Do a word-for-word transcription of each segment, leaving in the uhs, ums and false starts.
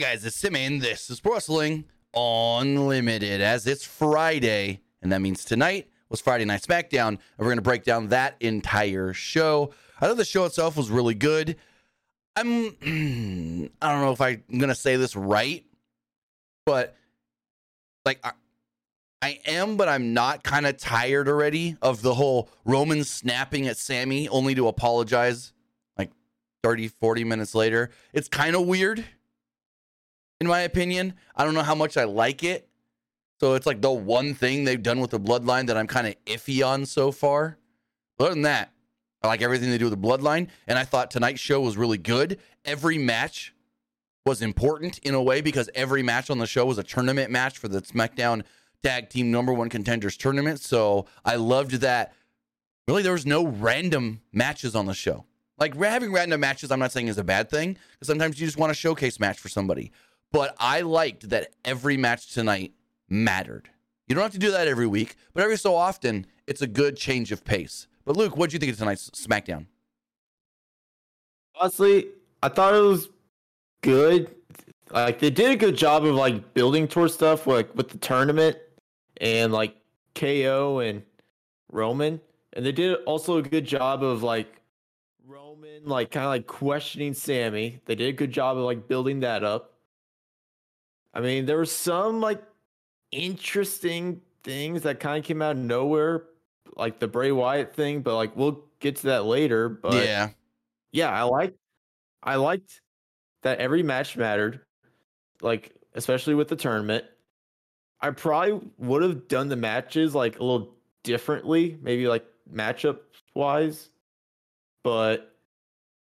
guys, it's Simi, and this is Wrestling Unlimited, as it's Friday, and that means tonight was Friday Night Smackdown, and we're going to break down that entire show. I thought the show itself was really good. I'm, I don't know if I'm going to say this right, but, like, I, I am, but I'm not kind of tired already of the whole Roman snapping at Sami only to apologize like thirty, forty minutes later. It's kind of weird, in my opinion. I don't know how much I like it. So it's like the one thing they've done with the Bloodline that I'm kind of iffy on so far. Other than that, I like everything they do with the Bloodline. And I thought tonight's show was really good. Every match was important in a way because every match on the show was a tournament match for the SmackDown Tag Team Number One Contenders Tournament. So I loved that. Really, there was no random matches on the show. Like, having random matches, I'm not saying is a bad thing, because sometimes you just want a showcase match for somebody. But I liked that every match tonight mattered. You don't have to do that every week, but every so often, it's a good change of pace. But Luke, what did you think of tonight's SmackDown? Honestly, I thought it was good. Like, they did a good job of, like, building towards stuff, like, with the tournament and, like, K O and Roman. And they did also a good job of, like, Roman, like, kind of, like, questioning Sami. They did a good job of, like, building that up. I mean, there were some, like, interesting things that kind of came out of nowhere, like the Bray Wyatt thing, but, like, we'll get to that later. But yeah, yeah, I liked, I liked that every match mattered, like, especially with the tournament. I probably would have done the matches, like, a little differently, maybe, like, matchup-wise. But,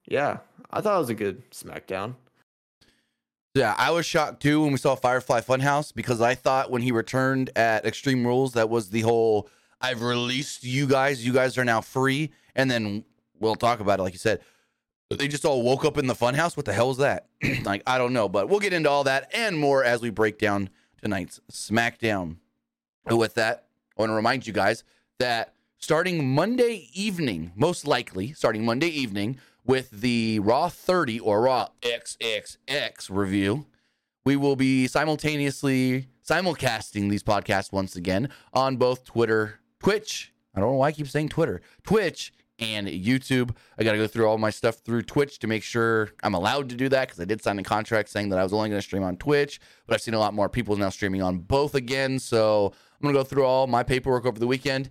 yeah, I thought it was a good SmackDown. Yeah, I was shocked, too, when we saw Firefly Funhouse, because I thought when he returned at Extreme Rules, that was the whole, I've released you guys, you guys are now free, and then we'll talk about it, like you said. They just all woke up in the funhouse. What the hell was that? Like, I don't know, but we'll get into all that and more as we break down tonight's SmackDown. And with that, I want to remind you guys that starting Monday evening, most likely starting Monday evening with the Raw thirty or Raw triple X review, we will be simultaneously simulcasting these podcasts once again on both Twitter, Twitch. I don't know why I keep saying Twitter, Twitch. And YouTube. I got to go through all my stuff through Twitch to make sure I'm allowed to do that, because I did sign a contract saying that I was only going to stream on Twitch, but I've seen a lot more people now streaming on both again. So I'm going to go through all my paperwork over the weekend,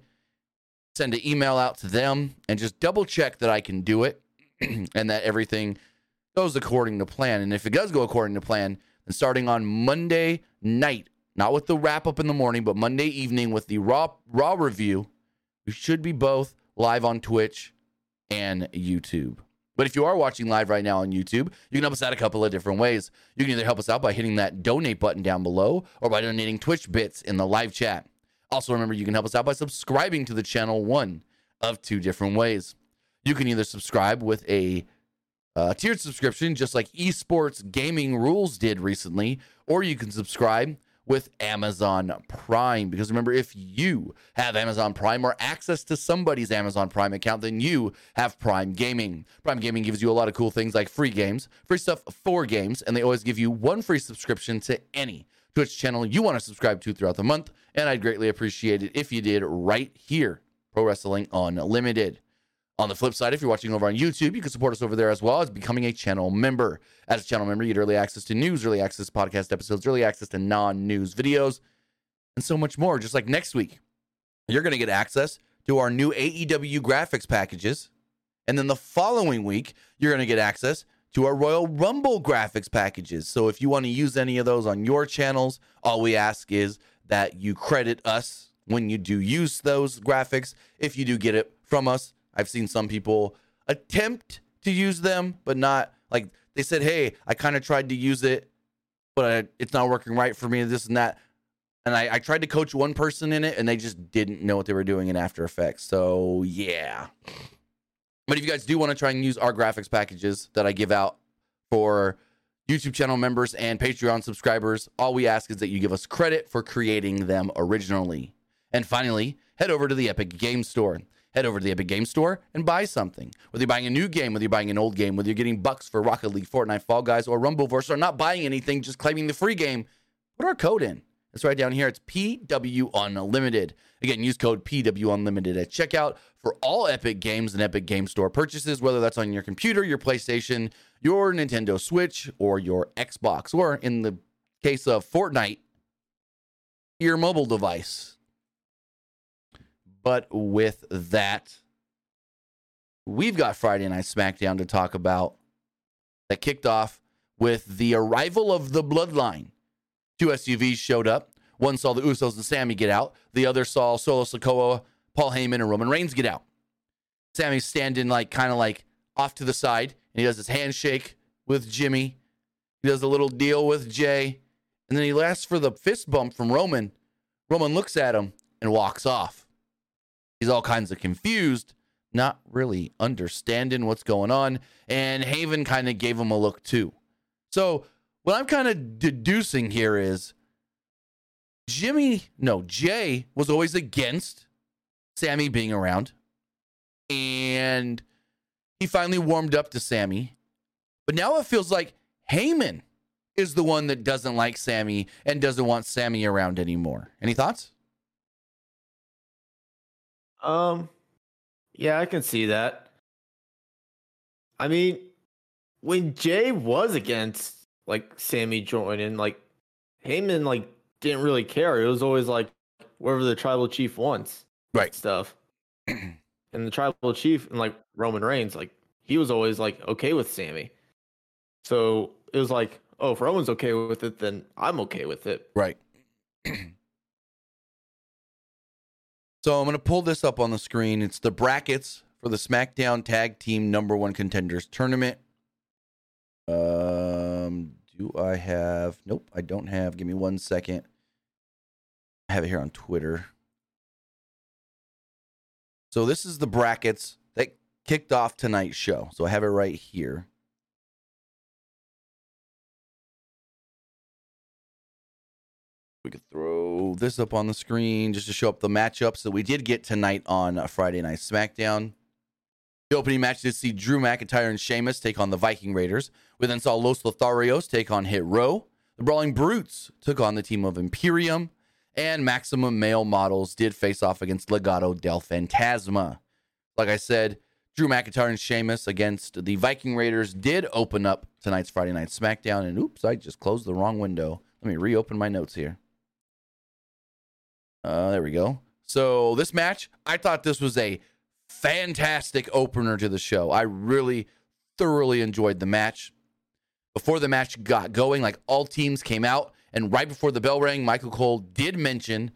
send an email out to them, and just double check that I can do it and that everything goes according to plan. And if it does go according to plan, then starting on Monday night, not with the wrap up in the morning, but Monday evening with the Raw, Raw review, we should be both live on Twitch and YouTube. But if you are watching live right now on YouTube, you can help us out a couple of different ways. You can either help us out by hitting that donate button down below or by donating Twitch bits in the live chat. Also, remember, you can help us out by subscribing to the channel one of two different ways. You can either subscribe with a uh, tiered subscription, just like Esports Gaming Rules did recently, or you can subscribe with Amazon Prime. Because remember, if you have Amazon Prime or access to somebody's Amazon Prime account, then you have Prime Gaming. Prime Gaming gives you a lot of cool things like free games, free stuff for games, and they always give you one free subscription to any Twitch channel you want to subscribe to throughout the month, and I'd greatly appreciate it if you did right here, Pro Wrestling Unlimited. On the flip side, if you're watching over on YouTube, you can support us over there as well as becoming a channel member. As a channel member, you get early access to news, early access to podcast episodes, early access to non-news videos, and so much more. Just like next week, you're going to get access to our new A E W graphics packages. And then the following week, you're going to get access to our Royal Rumble graphics packages. So if you want to use any of those on your channels, all we ask is that you credit us when you do use those graphics, if you do get it from us. I've seen some people attempt to use them, but not, like, they said, hey, I kind of tried to use it, but I, it's not working right for me, this and that. And I, I tried to coach one person in it, and they just didn't know what they were doing in After Effects. So, yeah. But if you guys do want to try and use our graphics packages that I give out for YouTube channel members and Patreon subscribers, all we ask is that you give us credit for creating them originally. And finally, head over to the Epic Game Store. Head over to the Epic Game Store and buy something. Whether you're buying a new game, whether you're buying an old game, whether you're getting bucks for Rocket League, Fortnite, Fall Guys, or Rumbleverse, or not buying anything, just claiming the free game, put our code in. It's right down here. It's P W Unlimited. Again, use code P W Unlimited at checkout for all Epic Games and Epic Game Store purchases, whether that's on your computer, your PlayStation, your Nintendo Switch, or your Xbox, or in the case of Fortnite, your mobile device. But with that, we've got Friday Night Smackdown to talk about that kicked off with the arrival of the Bloodline. Two S U Vs showed up. One saw the Usos and Sami get out. The other saw Solo Sikoa, Paul Heyman, and Roman Reigns get out. Sami's standing like kind of like off to the side, and he does his handshake with Jimmy. He does a little deal with Jay, and then he asks for the fist bump from Roman. Roman looks at him and walks off. He's all kinds of confused, not really understanding what's going on, and Haven kind of gave him a look too. So what I'm kind of deducing here is Jimmy, no, Jay was always against Sami being around, and he finally warmed up to Sami. But now it feels like Heyman is the one that doesn't like Sami and doesn't want Sami around anymore. Any thoughts? Um, yeah, I can see that. I mean, when Jay was against, like, Sami joining, like, Heyman, like, didn't really care. It was always, like, wherever the tribal chief wants. Right. Stuff. And the tribal chief and, like, Roman Reigns, like, he was always, like, okay with Sami. So it was like, oh, if Roman's okay with it, then I'm okay with it. Right. So I'm going to pull this up on the screen. It's the brackets for the SmackDown Tag Team Number One Contenders Tournament. Um, do I have... Nope, I don't have. Give me one second. I have it here on Twitter. So this is the brackets that kicked off tonight's show. So I have it right here. We could throw this up on the screen just to show up the matchups that we did get tonight on Friday Night Smackdown. The opening match did see Drew McIntyre and Sheamus take on the Viking Raiders. We then saw Los Lotharios take on Hit Row. The Brawling Brutes took on the team of Imperium. And Maximum Male Models did face off against Legado del Fantasma. Like I said, Drew McIntyre and Sheamus against the Viking Raiders did open up tonight's Friday Night Smackdown. And oops, I just closed the wrong window. Let me reopen my notes here. Uh, there we go. So this match, I thought this was a fantastic opener to the show. I really thoroughly enjoyed the match. Before the match got going, like, all teams came out, and right before the bell rang, Michael Cole did mention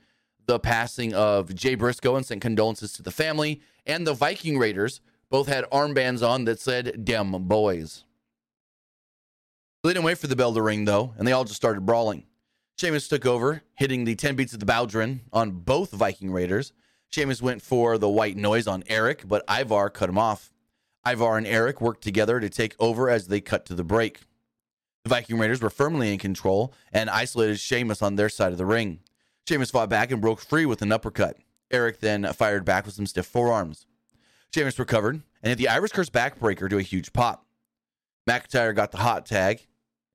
the passing of Jay Briscoe and sent condolences to the family, and the Viking Raiders both had armbands on that said, "Dem boys." They didn't wait for the bell to ring, though, and they all just started brawling. Sheamus took over, hitting the ten beats of the Baldrin on both Viking Raiders. Sheamus went for the white noise on Eric, but Ivar cut him off. Ivar and Eric worked together to take over as they cut to the break. The Viking Raiders were firmly in control and isolated Sheamus on their side of the ring. Sheamus fought back and broke free with an uppercut. Eric then fired back with some stiff forearms. Sheamus recovered and hit the Irish Curse backbreaker to a huge pop. McIntyre got the hot tag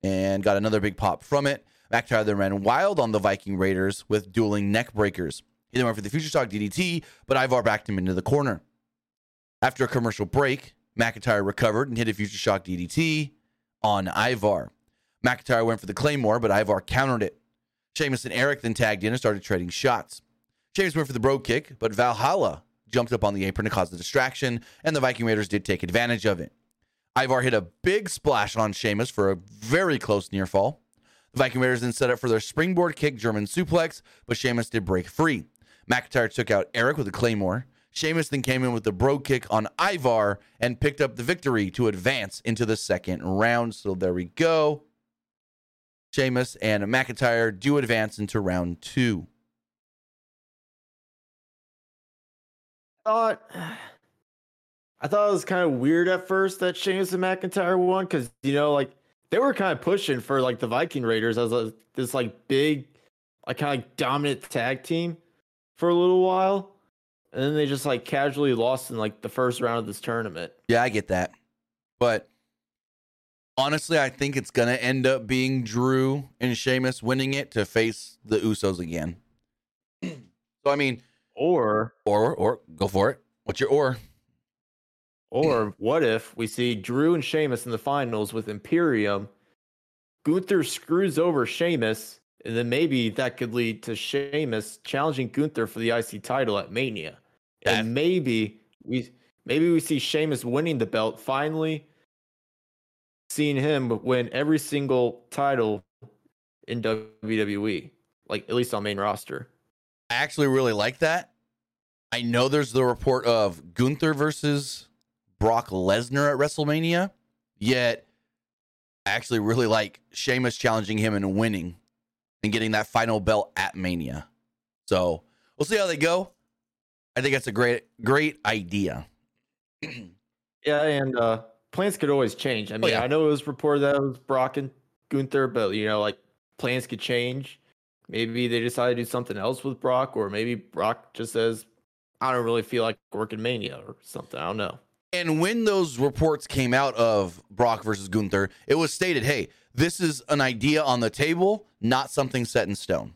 and got another big pop from it. McIntyre then ran wild on the Viking Raiders with dueling neck breakers. He then went for the Future Shock D D T, but Ivar backed him into the corner. After a commercial break, McIntyre recovered and hit a Future Shock D D T on Ivar. McIntyre went for the Claymore, but Ivar countered it. Sheamus and Eric then tagged in and started trading shots. Sheamus went for the Bro Kick, but Valhalla jumped up on the apron to cause the distraction, and the Viking Raiders did take advantage of it. Ivar hit a big splash on Sheamus for a very close near fall. The Viking Raiders then set up for their springboard kick German suplex, but Sheamus did break free. McIntyre took out Eric with a Claymore. Sheamus then came in with the Bro Kick on Ivar and picked up the victory to advance into the second round. So there we go. Sheamus and McIntyre do advance into round two. I thought, I thought it was kind of weird at first that Sheamus and McIntyre won because, you know, like, they were kind of pushing for, like, the Viking Raiders as a, this, like, big, like, kind of like dominant tag team for a little while. and then they just like casually lost in like the first round of this tournament. Yeah, I get that. But honestly, I think it's going to end up being Drew and Sheamus winning it to face the Usos again. So, I mean, or, or, or go for it. What's your, or, or what if we see Drew and Sheamus in the finals with Imperium, Gunther screws over Sheamus, and then maybe that could lead to Sheamus challenging Gunther for the I C title at Mania. That, and maybe we, maybe we see Sheamus winning the belt, finally seeing him win every single title in W W E, like at least on main roster. I actually really like that. I know there's the report of Gunther versus Brock Lesnar at WrestleMania, yet I actually really like Sheamus challenging him and winning and getting that final belt at Mania. So we'll see how they go. I think that's a great, great idea. Yeah, and uh, plans could always change. I mean, oh, yeah. I know it was reported that it was Brock and Gunther, but, you know, like plans could change. Maybe they decide to do something else with Brock, or maybe Brock just says, I don't really feel like working Mania or something. I don't know. And when those reports came out of Brock versus Gunther, it was stated, hey, this is an idea on the table, not something set in stone.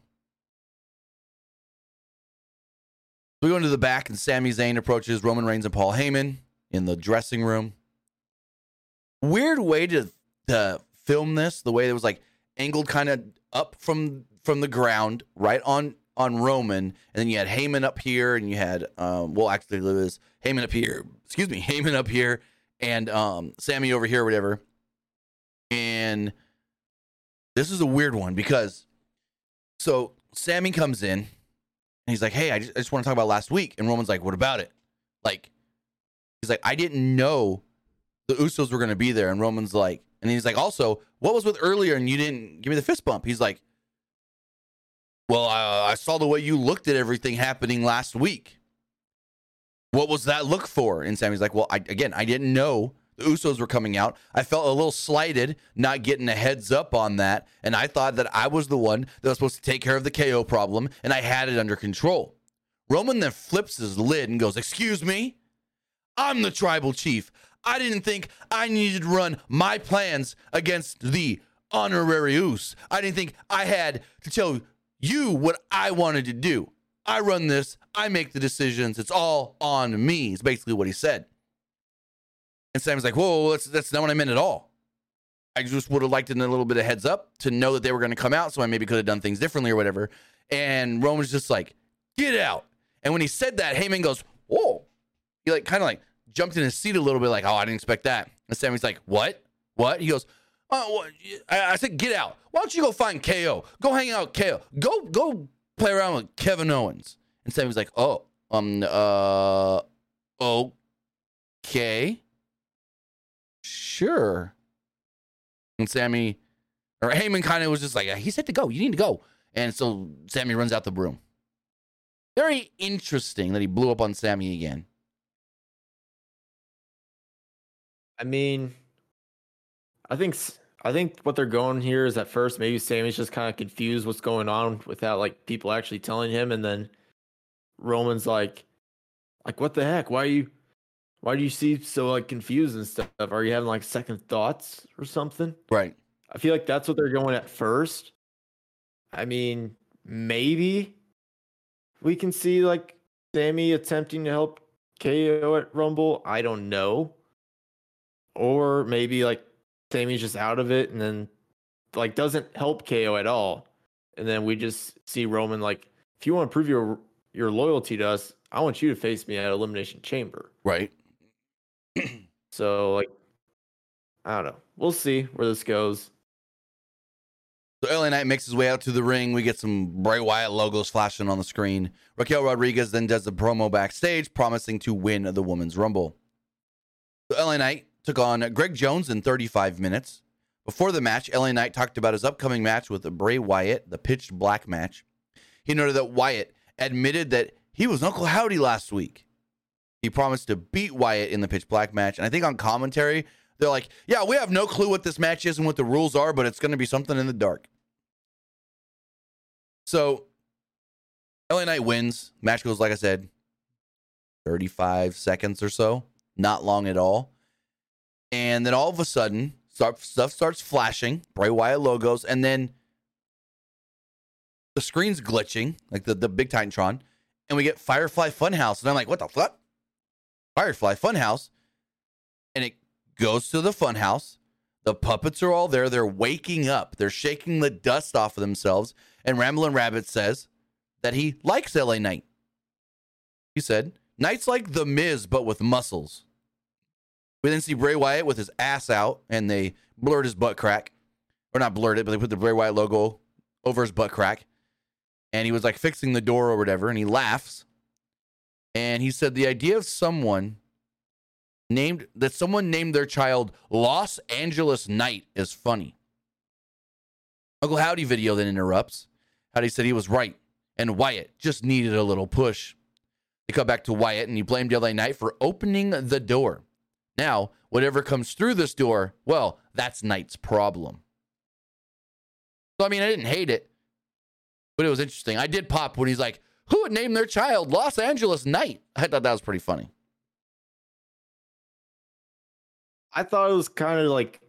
We go into the back, and Sami Zayn approaches Roman Reigns and Paul Heyman in the dressing room. Weird way to, to film this, the way it was like angled kind of up from from the ground, right on on Roman, and then you had Heyman up here, and you had, um, well, actually, it was Heyman up here, excuse me, Heyman up here, and um, Sammy over here, whatever. And this is a weird one because, so Sammy comes in, and he's like, hey, I just, I just want to talk about last week, and Roman's like, what about it? Like, he's like, I didn't know the Usos were going to be there, and Roman's like, and he's like, also, what was with earlier, and you didn't give me the fist bump? He's like, well, uh, I saw the way you looked at everything happening last week. What was that look for? And Sammy's like, well, I, again, I didn't know the Usos were coming out. I felt a little slighted not getting a heads up on that. And I thought that I was the one that was supposed to take care of the K O problem, and I had it under control. Roman then flips his lid and goes, excuse me? I'm the tribal chief. I didn't think I needed to run my plans against the honorary Us. I didn't think I had to tell you what I wanted to do. I run this. I make the decisions. It's all on me. It's basically what he said. And Sam's like, whoa, whoa, that's, that's not what I meant at all. I just would have liked a little bit of heads up to know that they were going to come out, so I maybe could have done things differently or whatever. And Roman's just like, get out. And when he said that, Heyman goes, whoa. He like kind of like jumped in his seat a little bit like, oh, I didn't expect that. And Sammy's like, what? What? He goes, oh, I said, get out. Why don't you go find K O? Go hang out with K O. Go go play around with Kevin Owens. And Sammy's like, oh, um, uh, okay. Sure. And Sammy, or Heyman kind of was just like, he said to go. You need to go. And so Sammy runs out the room. Very interesting that he blew up on Sammy again. I mean, I think... I think what they're going here is at first, maybe Sammy's just kind of confused what's going on without like people actually telling him. And then Roman's like, like, what the heck? Why are you, why do you seem so like confused and stuff? Are you having like second thoughts or something? Right. I feel like that's what they're going at first. I mean, maybe we can see like Sammy attempting to help K O at Rumble. I don't know. Or maybe like Sammy's just out of it and then like doesn't help K O at all, and then we just see Roman like, if you want to prove your your loyalty to us, I want you to face me at Elimination Chamber, right? So like, I don't know, we'll see where this goes. So L A Knight makes his way out to the ring. We get some Bray Wyatt logos flashing on the screen. Raquel Rodriguez then does the promo backstage, promising to win the Women's Rumble. So L A Knight took on Greg Jones in thirty-five minutes. Before the match, L A Knight talked about his upcoming match with Bray Wyatt, the Pitch Black match. He noted that Wyatt admitted that he was Uncle Howdy last week. He promised to beat Wyatt in the Pitch Black match. And I think on commentary, they're like, yeah, we have no clue what this match is and what the rules are, but it's going to be something in the dark. So L A Knight wins. Match goes, like I said, thirty-five seconds or so. Not long at all. And then all of a sudden, start, stuff starts flashing. Bray Wyatt logos. And then the screen's glitching, like the, the big Titantron. And we get Firefly Funhouse. And I'm like, what the fuck? Firefly Funhouse. And it goes to the Funhouse. The puppets are all there. They're waking up. They're shaking the dust off of themselves. And Ramblin' Rabbit says that he likes L A Knight. He said, Knight's like The Miz, but with muscles. We then see Bray Wyatt with his ass out, and they blurred his butt crack. Or not blurred it, but they put the Bray Wyatt logo over his butt crack. And he was like fixing the door or whatever, and he laughs. And he said the idea of someone named, that someone named their child Los Angeles Knight is funny. Uncle Howdy video then interrupts. Howdy said he was right, and Wyatt just needed a little push. They cut back to Wyatt, and he blamed L A Knight for opening the door. Now, whatever comes through this door, well, that's Knight's problem. So, I mean, I didn't hate it, but it was interesting. I did pop when he's like, who would name their child Los Angeles Knight? I thought that was pretty funny. I thought it was kind of like,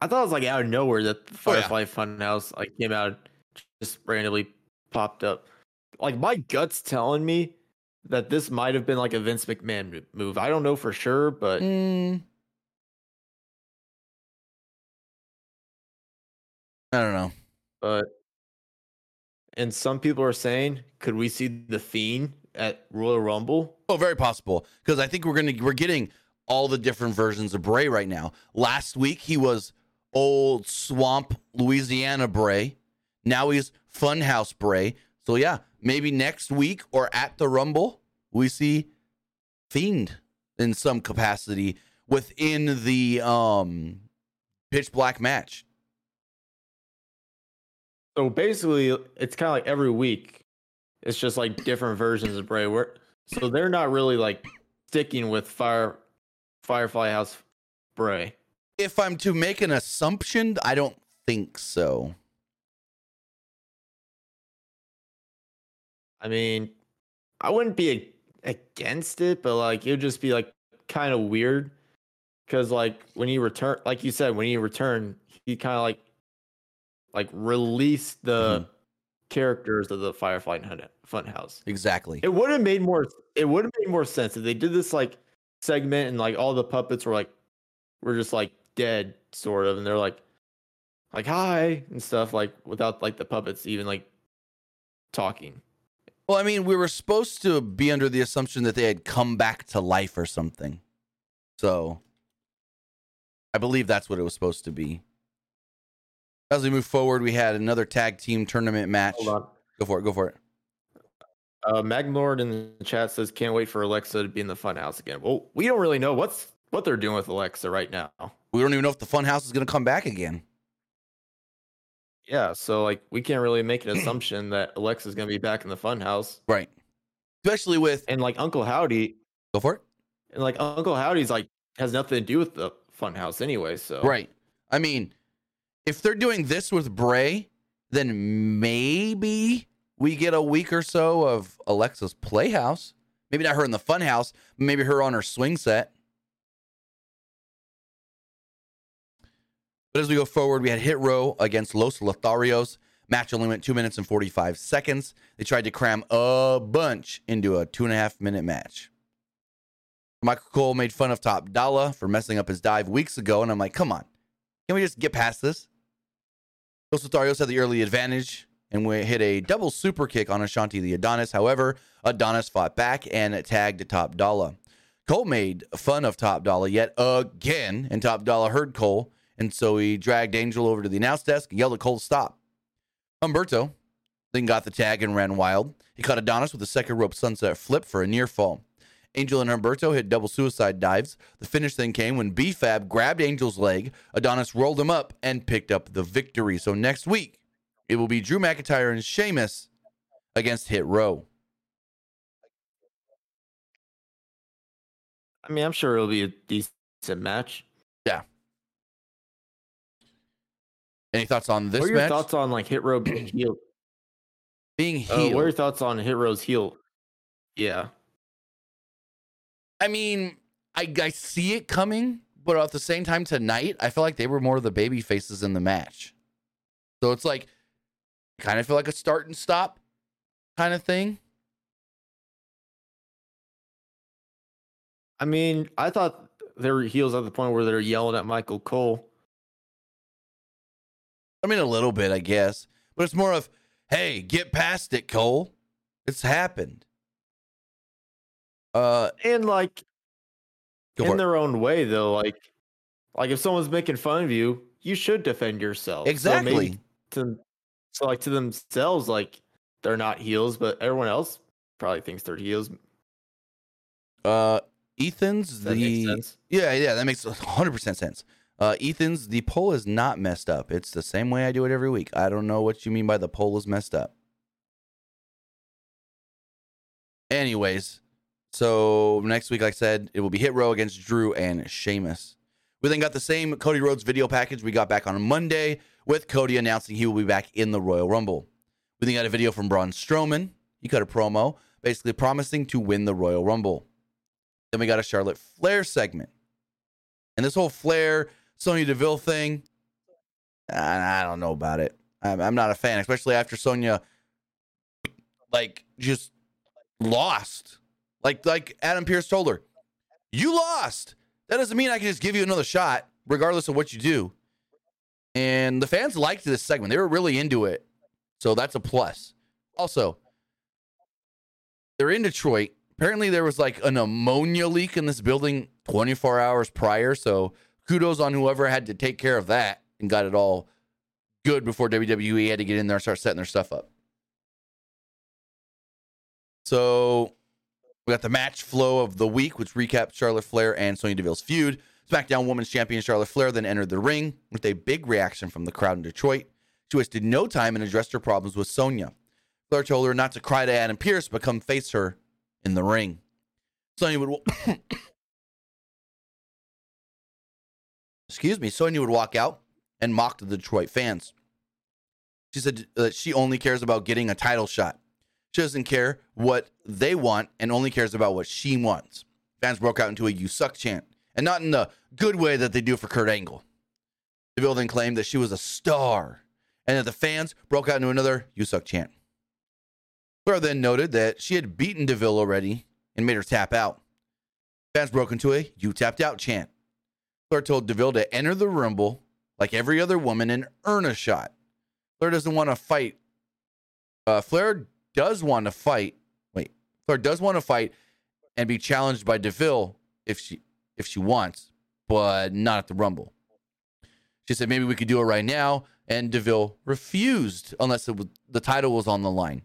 I thought it was like out of nowhere that the Firefly oh, yeah. Funhouse like came out, just randomly popped up. Like, my gut's telling me that this might have been like a Vince McMahon move. I don't know for sure, but mm. I don't know. But and some people are saying, could we see the Fiend at Royal Rumble? Oh, very possible, because I think we're gonna we're getting all the different versions of Bray right now. Last week he was old swamp Louisiana Bray. Now he's Funhouse Bray. So yeah, maybe next week or at the Rumble, we see Fiend in some capacity within the um, Pitch Black match. So basically, it's kind of like every week, it's just like different versions of Bray. So they're not really like sticking with Fire Firefly House Bray. If I'm to make an assumption, I don't think so. I mean, I wouldn't be a- against it, but like it would just be like kind of weird, because like when he return, like you said, when he returned, he kind of like like released the mm. characters of the Firefly Funhouse. Exactly. It would have made more. It would have made more sense if they did this like segment and like all the puppets were like were just like dead sort of, and they're like like hi and stuff, like without like the puppets even like talking. Well, I mean, we were supposed to be under the assumption that they had come back to life or something. So I believe that's what it was supposed to be. As we move forward, we had another tag team tournament match. Hold on. Go for it. Go for it. Uh, Magnord in the chat says, can't wait for Alexa to be in the Funhouse again. Well, we don't really know what's what they're doing with Alexa right now. We don't even know if the Funhouse is going to come back again. Yeah, so like we can't really make an assumption that Alexa's gonna be back in the Funhouse, right? Especially with and like Uncle Howdy, go for it. And like Uncle Howdy's like has nothing to do with the Funhouse anyway, so right. I mean, if they're doing this with Bray, then maybe we get a week or so of Alexa's Playhouse. Maybe not her in the Funhouse, maybe her on her swing set. But as we go forward, we had Hit Row against Los Lotharios. Match only went two minutes and forty-five seconds. They tried to cram a bunch into a two and a half minute match. Michael Cole made fun of Top Dollar for messing up his dive weeks ago. And I'm like, come on, can we just get past this? Los Lotharios had the early advantage and we hit a double super kick on Ashanti the Adonis. However, Adonis fought back and tagged Top Dollar. Cole made fun of Top Dollar yet again. And Top Dollar heard Cole. And so he dragged Angel over to the announce desk and yelled at Cole to stop. Humberto then got the tag and ran wild. He caught Adonis with a second rope sunset flip for a near fall. Angel and Humberto hit double suicide dives. The finish then came when B-Fab grabbed Angel's leg. Adonis rolled him up and picked up the victory. So next week, it will be Drew McIntyre and Sheamus against Hit Row. I mean, I'm sure it'll be a decent match. Yeah. Any thoughts on this match? What are your match? thoughts on like Hit Row being healed? Being healed. Uh, what are your thoughts on Hit Row's heel? Yeah. I mean, I, I see it coming, but at the same time tonight, I feel like they were more of the baby faces in the match. So it's like, kind of feel like a start and stop kind of thing. I mean, I thought they were heels at the point where they're yelling at Michael Cole. I mean, a little bit, I guess. But it's more of, hey, get past it, Cole. It's happened. Uh, and, like, in their own way, though, like, like if someone's making fun of you, you should defend yourself. Exactly. So, to, so like, to themselves, like, they're not heels, but everyone else probably thinks they're heels. Uh, Ethan's that the... Yeah, yeah, that makes one hundred percent sense. Uh, Ethan's, the poll is not messed up. It's the same way I do it every week. I don't know what you mean by the poll is messed up. Anyways, so next week, like I said, it will be Hit Row against Drew and Sheamus. We then got the same Cody Rhodes video package we got back on Monday with Cody announcing he will be back in the Royal Rumble. We then got a video from Braun Strowman. He cut a promo, basically promising to win the Royal Rumble. Then we got a Charlotte Flair segment. And this whole Flair... Sonya Deville thing, I don't know about it. I'm, I'm not a fan, especially after Sonya, like, just lost. Like, like Adam Pearce told her, you lost. That doesn't mean I can just give you another shot, regardless of what you do. And the fans liked this segment. They were really into it. So that's a plus. Also, they're in Detroit. Apparently there was, like, an ammonia leak in this building twenty-four hours prior, so... Kudos on whoever had to take care of that and got it all good before W W E had to get in there and start setting their stuff up. So we got the match flow of the week, which recapped Charlotte Flair and Sonya Deville's feud. SmackDown Women's Champion Charlotte Flair then entered the ring with a big reaction from the crowd in Detroit. She wasted no time and addressed her problems with Sonya. Flair told her not to cry to Adam Pearce, but come face her in the ring. Sonya would... Excuse me, Sonya would walk out and mock the Detroit fans. She said that she only cares about getting a title shot. She doesn't care what they want and only cares about what she wants. Fans broke out into a "you suck" chant, and not in the good way that they do for Kurt Angle. Deville then claimed that she was a star and that the fans broke out into another "you suck" chant. Flair then noted that she had beaten Deville already and made her tap out. Fans broke into a "you tapped out" chant. Flair told Deville to enter the Rumble like every other woman and earn a shot. Flair doesn't want to fight. Uh, Flair does want to fight. Wait, Flair does want to fight and be challenged by Deville if she if she wants, but not at the Rumble. She said maybe we could do it right now, and Deville refused unless it was, the title was on the line.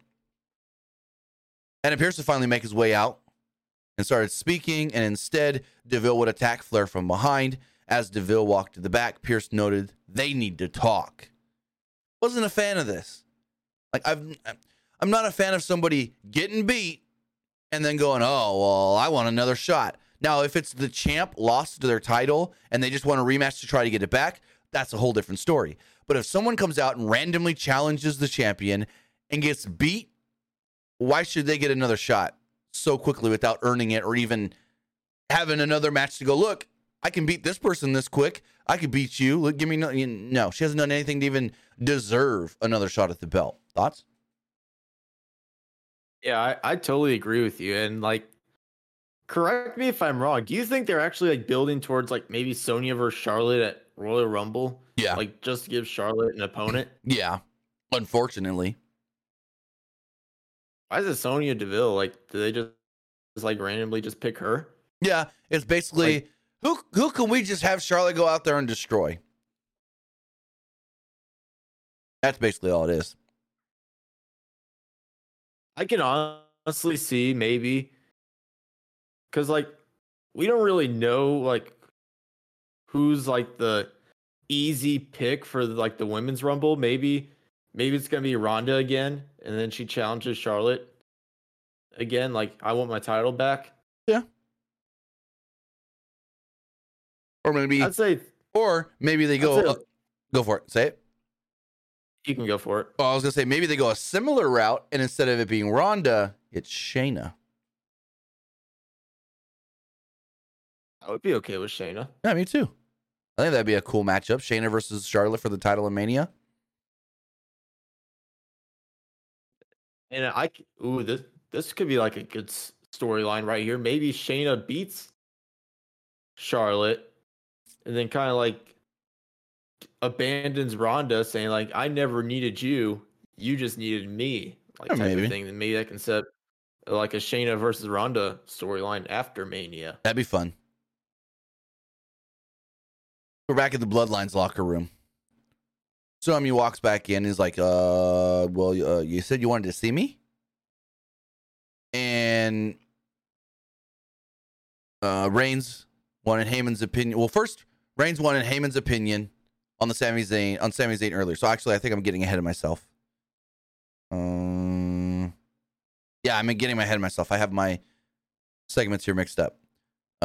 And it appears to finally make his way out and started speaking, and instead Deville would attack Flair from behind. As Deville walked to the back, Pearce noted, they need to talk. Wasn't a fan of this. Like, I've, I'm not a fan of somebody getting beat and then going, oh, well, I want another shot. Now, if it's the champ lost to their title and they just want a rematch to try to get it back, that's a whole different story. But if someone comes out and randomly challenges the champion and gets beat, why should they get another shot so quickly without earning it or even having another match to go, look, I can beat this person this quick. I could beat you. Look, give me no, you, no, she hasn't done anything to even deserve another shot at the belt. Thoughts? Yeah, I, I totally agree with you. And like, correct me if I'm wrong. Do you think they're actually like building towards like maybe Sonya versus Charlotte at Royal Rumble? Yeah. Like just to give Charlotte an opponent. Yeah. Unfortunately. Why is it Sonya Deville? Like, do they just, just like randomly just pick her? Yeah, it's basically like, who who can we just have Charlotte go out there and destroy? That's basically all it is. I can honestly see maybe because like we don't really know like who's like the easy pick for like the women's rumble. Maybe maybe it's gonna be Rhonda again. And then she challenges Charlotte again. Like, I want my title back. Yeah. Or maybe I'd say, or maybe they I'd go, uh, go for it. Say it. You can go for it. Oh, I was gonna say maybe they go a similar route, and instead of it being Rhonda, it's Shayna. I would be okay with Shayna. Yeah, me too. I think that'd be a cool matchup. Shayna versus Charlotte for the title of Mania. And I, ooh, this this could be like a good storyline right here. Maybe Shayna beats Charlotte, and then kind of like abandons Rhonda, saying like, "I never needed you; you just needed me." Like yeah, type maybe. of thing. And maybe that can set like a Shayna versus Rhonda storyline after Mania. That'd be fun. We're back at the Bloodline's locker room. Sami walks back in. He's like, uh, well, uh, you said you wanted to see me? And uh, Reigns wanted Heyman's opinion. Well, first, Reigns wanted Heyman's opinion on the Sami Zayn, on Sami Zayn earlier. So actually, I think I'm getting ahead of myself. Um, yeah, I'm getting ahead of myself. I have my segments here mixed up.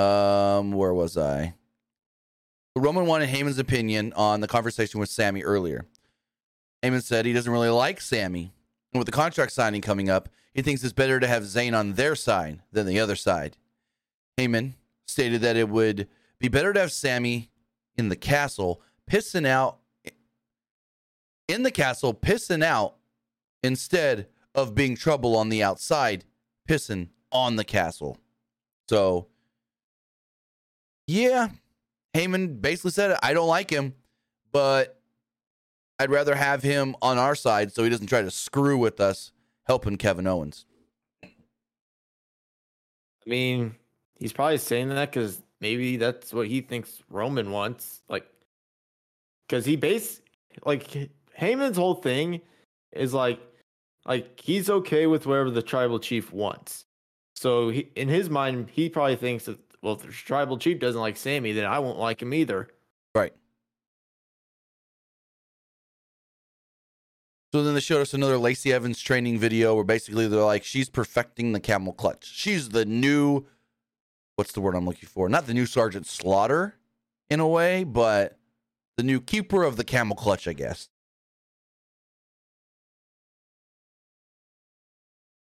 Um, where was I? Roman wanted Heyman's opinion on the conversation with Sami earlier. Heyman said he doesn't really like Sami, and with the contract signing coming up, he thinks it's better to have Zayn on their side than the other side. Heyman stated that it would be better to have Sami in the castle, pissing out in the castle, pissing out instead of being trouble on the outside, pissing on the castle. So, yeah. Heyman basically said, I don't like him, but I'd rather have him on our side so he doesn't try to screw with us helping Kevin Owens. I mean, he's probably saying that because maybe that's what he thinks Roman wants. Like, because he base, like, Heyman's whole thing is like, like, he's okay with whatever the tribal chief wants. So he, in his mind, he probably thinks that, well, if the tribal chief doesn't like Sami, then I won't like him either. Right. So then they showed us another Lacey Evans training video where basically they're like, she's perfecting the camel clutch. She's the new, what's the word I'm looking for? Not the new Sergeant Slaughter in a way, but the new keeper of the camel clutch, I guess.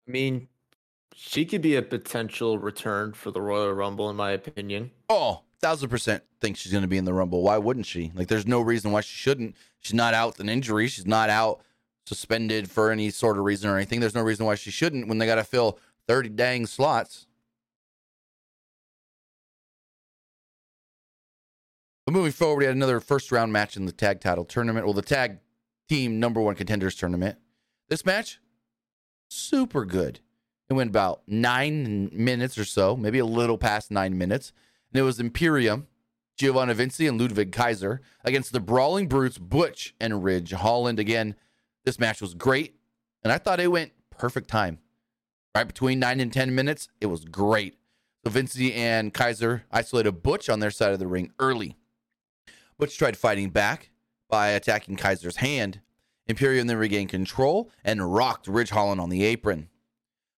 I mean... she could be a potential return for the Royal Rumble, in my opinion. Oh, thousand percent think she's going to be in the Rumble. Why wouldn't she? Like, there's no reason why she shouldn't. She's not out with an injury. She's not out suspended for any sort of reason or anything. There's no reason why she shouldn't when they got to fill thirty dang slots. But moving forward, we had another first round match in the tag title tournament. Well, the tag team number one contenders tournament. This match, super good. It went about nine minutes or so, maybe a little past nine minutes. And it was Imperium, Giovanna Vinci, and Ludwig Kaiser against the Brawling Brutes, Butch and Ridge Holland. Again, this match was great, and I thought it went perfect time. Right between nine and ten minutes, it was great. So Vinci and Kaiser isolated Butch on their side of the ring early. Butch tried fighting back by attacking Kaiser's hand. Imperium then regained control and rocked Ridge Holland on the apron.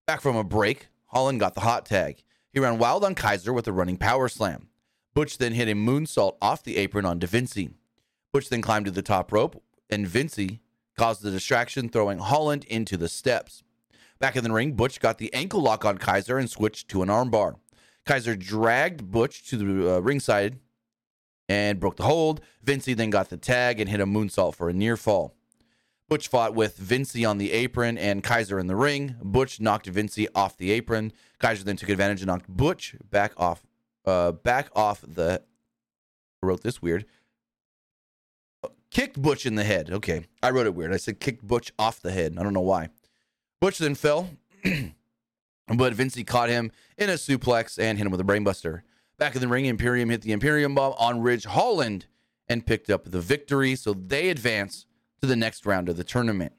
Back from a break, Holland got the hot tag. He ran wild on Kaiser with a running power slam. Butch then hit a moonsault off the apron on DaVinci. Butch then climbed to the top rope, and Vinci caused the distraction, throwing Holland into the steps. Back in the ring, Butch got the ankle lock on Kaiser and switched to an armbar. Kaiser dragged Butch to the uh, ringside and broke the hold. Vinci then got the tag and hit a moonsault for a near fall. Butch fought with Vinci on the apron and Kaiser in the ring. Butch knocked Vinci off the apron. Kaiser then took advantage and knocked Butch back off. Uh, back off the. I wrote this weird. Kicked Butch in the head. Okay, I wrote it weird. I said kicked Butch off the head. I don't know why. Butch then fell, but Vinci caught him in a suplex and hit him with a brainbuster. Back in the ring, Imperium hit the Imperium bomb on Ridge Holland and picked up the victory. So they advance to the next round of the tournament.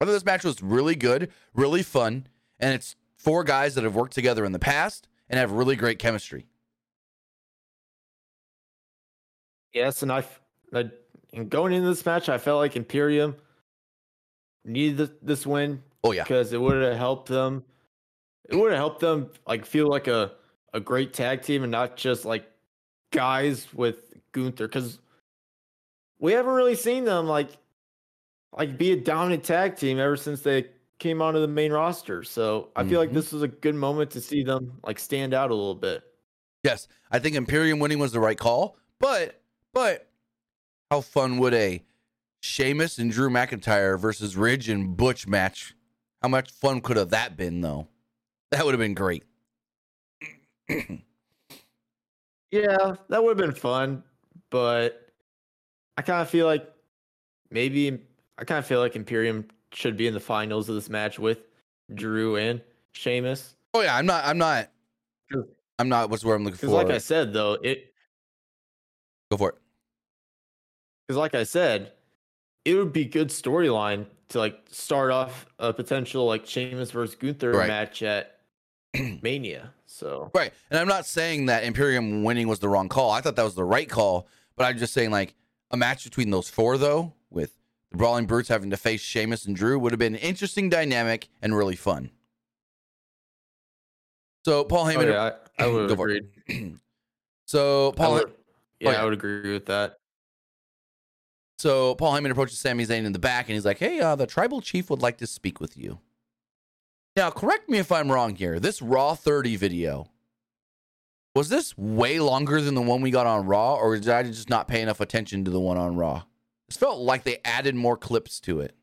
I thought this match was really good, really fun, and it's four guys that have worked together in the past and have really great chemistry. Yes, and I, I and going into this match, I felt like Imperium needed this, this win. Oh yeah, because it would have helped them. It would have helped them like feel like a a great tag team and not just like guys with Gunther, because we haven't really seen them like. Like, be a dominant tag team ever since they came onto the main roster. So I feel mm-hmm. like this was a good moment to see them, like, stand out a little bit. Yes, I think Imperium winning was the right call, but but how fun would a Sheamus and Drew McIntyre versus Ridge and Butch match? How much fun could have that been, though? That would have been great. Yeah, that would have been fun, but I kind of feel like maybe I kind of feel like Imperium should be in the finals of this match with Drew and Sheamus. Oh yeah, I'm not. I'm not. I'm not. What's where I'm looking for? Because, like I said, though, it. Go for it. Because, like I said, it would be good storyline to like start off a potential like Sheamus versus Gunther right. match at Mania. So right, and I'm not saying that Imperium winning was the wrong call. I thought that was the right call, but I'm just saying like a match between those four though, with the Brawling Brutes having to face Sheamus and Drew, would have been an interesting dynamic and really fun. So Paul Heyman, oh, yeah, I, I would have agreed. so Paul, I would, yeah, oh, yeah, I would agree with that. So Paul Heyman approaches Sami Zayn in the back, and he's like, "Hey, uh, the tribal chief would like to speak with you." Now, correct me if I'm wrong here. This Raw thirty video, was this way longer than the one we got on Raw, or did I just not pay enough attention to the one on Raw? It felt like they added more clips to it.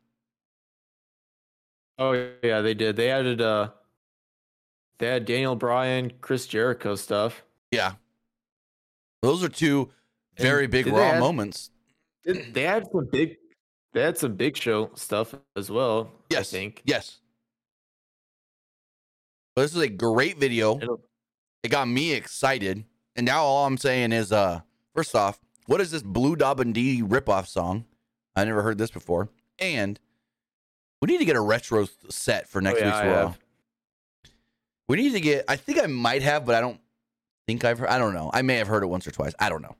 Oh yeah, they did. They added uh. They had Daniel Bryan, Chris Jericho stuff. Yeah. Those are two very and big Raw add, moments. They had some big they had some Big Show stuff as well, yes. I think. Yes. But this is a great video. It'll, it got me excited. And now all I'm saying is, uh, first off, what is this Blue Dobbin D ripoff song? I never heard this before. And we need to get a retro set for next oh, yeah, week's Raw. Have. We need to get, I think I might have, but I don't think I've heard, I don't know. I may have heard it once or twice. I don't know.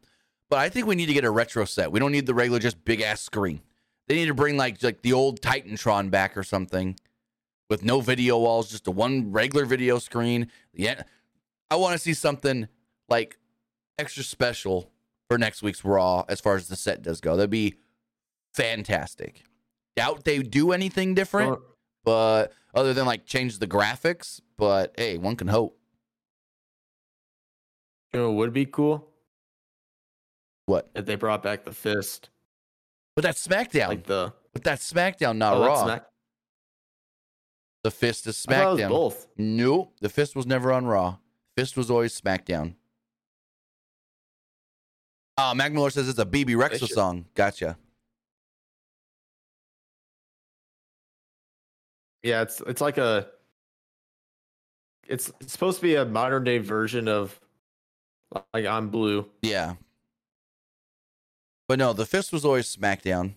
But I think we need to get a retro set. We don't need the regular, just big ass screen. They need to bring like, like the old Titantron back or something with no video walls, just a one regular video screen. Yeah. I want to see something like extra special for next week's Raw as far as the set does go. That'd be fantastic. Doubt they do anything different, oh. but other than like change the graphics. But, hey, one can hope. You know, it would be cool. What? If they brought back the fist. But that's SmackDown. Like the, but that's SmackDown, not oh, Raw. Smack- the fist is SmackDown. It was both. No, the fist was never on Raw. Fist was always SmackDown. Oh, Mac Miller says it's a B B Rexa song. Gotcha. Yeah, it's it's like a... It's, it's supposed to be a modern day version of like I'm Blue. Yeah. But no, the fist was always SmackDown.